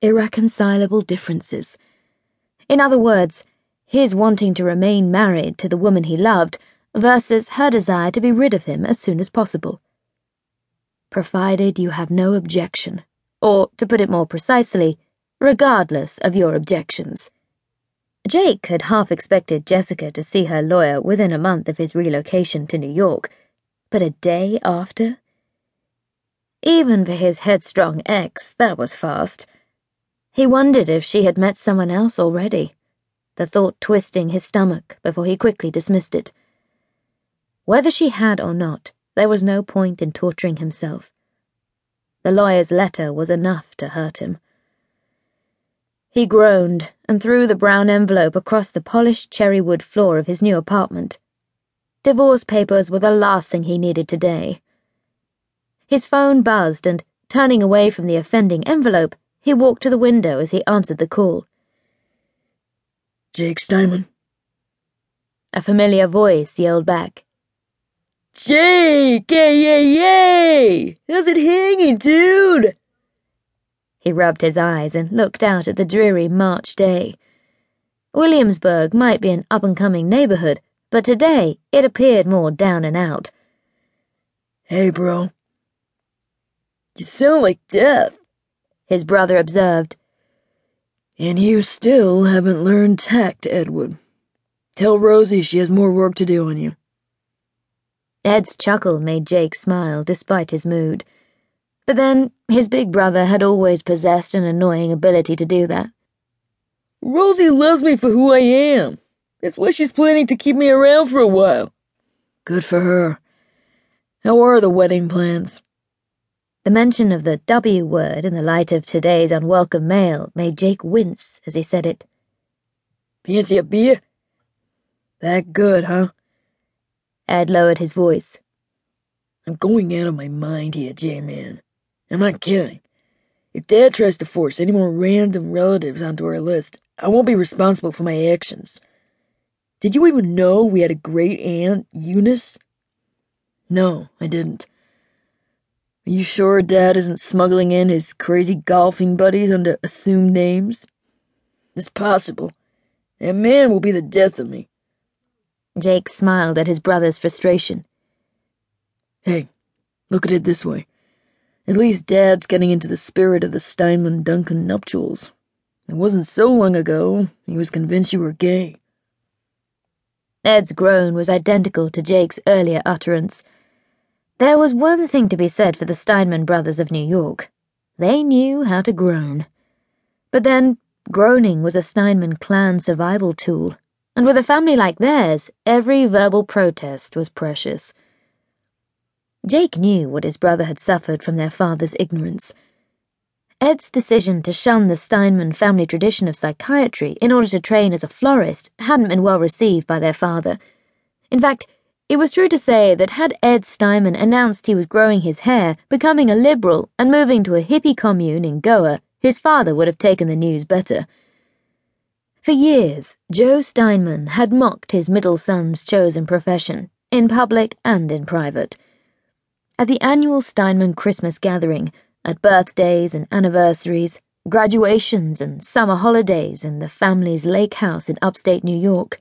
irreconcilable differences. In other words, his wanting to remain married to the woman he loved versus her desire to be rid of him as soon as possible. Provided you have no objection, or, to put it more precisely, regardless of your objections. Jake had half expected Jessica to see her lawyer within a month of his relocation to New York, but a day after? Even for his headstrong ex, that was fast. He wondered if she had met someone else already, the thought twisting his stomach before he quickly dismissed it. Whether she had or not, there was no point in torturing himself. The lawyer's letter was enough to hurt him. He groaned and threw the brown envelope across the polished cherry wood floor of his new apartment. Divorce papers were the last thing he needed today. His phone buzzed and, turning away from the offending envelope, he walked to the window as he answered the call. "Jake Steinman." A familiar voice yelled back. "Jake! Yay, yay, yay! How's it hanging, dude?" He rubbed his eyes and looked out at the dreary March day. Williamsburg might be an up-and-coming neighborhood, but today it appeared more down and out. "Hey, bro. You sound like death," his brother observed. "And you still haven't learned tact, Edward. Tell Rosie she has more work to do on you." Ed's chuckle made Jake smile despite his mood. But then, his big brother had always possessed an annoying ability to do that. "Rosie loves me for who I am. That's why she's planning to keep me around for a while." "Good for her. How are the wedding plans?" The mention of the W word in the light of today's unwelcome mail made Jake wince as he said it. "Fancy a beer?" "That good, huh?" Ed lowered his voice. "I'm going out of my mind here, J-Man. I'm not kidding. If Dad tries to force any more random relatives onto our list, I won't be responsible for my actions. Did you even know we had a great aunt, Eunice?" "No, I didn't." "Are you sure Dad isn't smuggling in his crazy golfing buddies under assumed names?" "It's possible. That man will be the death of me." Jake smiled at his brother's frustration. "Hey, look at it this way. At least Dad's getting into the spirit of the Steinman-Duncan nuptials. It wasn't so long ago he was convinced you were gay." Ed's groan was identical to Jake's earlier utterance. There was one thing to be said for the Steinman brothers of New York. They knew how to groan. But then, groaning was a Steinman clan survival tool, and with a family like theirs, every verbal protest was precious. Jake knew what his brother had suffered from their father's ignorance. Ed's decision to shun the Steinman family tradition of psychiatry in order to train as a florist hadn't been well received by their father. In fact, it was true to say that had Ed Steinman announced he was growing his hair, becoming a liberal, and moving to a hippie commune in Goa, his father would have taken the news better. For years, Joe Steinman had mocked his middle son's chosen profession, in public and in private. At the annual Steinman Christmas gathering, at birthdays and anniversaries, graduations and summer holidays in the family's lake house in upstate New York,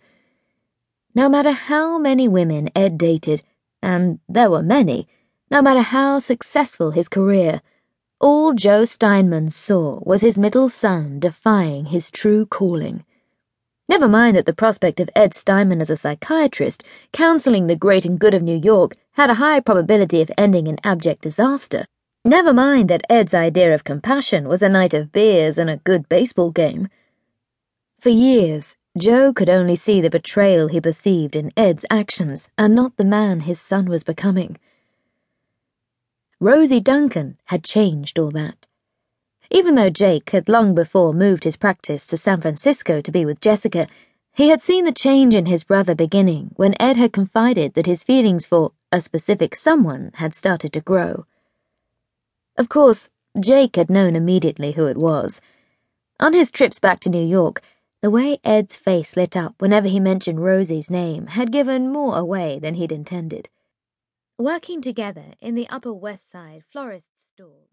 no matter how many women Ed dated, and there were many, no matter how successful his career, all Joe Steinman saw was his middle son defying his true calling. Never mind that the prospect of Ed Steinman as a psychiatrist, counseling the great and good of New York, had a high probability of ending in abject disaster. Never mind that Ed's idea of compassion was a night of beers and a good baseball game. For years, Joe could only see the betrayal he perceived in Ed's actions and not the man his son was becoming. Rosie Duncan had changed all that. Even though Jake had long before moved his practice to San Francisco to be with Jessica, he had seen the change in his brother beginning when Ed had confided that his feelings for a specific someone had started to grow. Of course, Jake had known immediately who it was. On his trips back to New York, the way Ed's face lit up whenever he mentioned Rosie's name had given more away than he'd intended. Working together in the Upper West Side florist's store.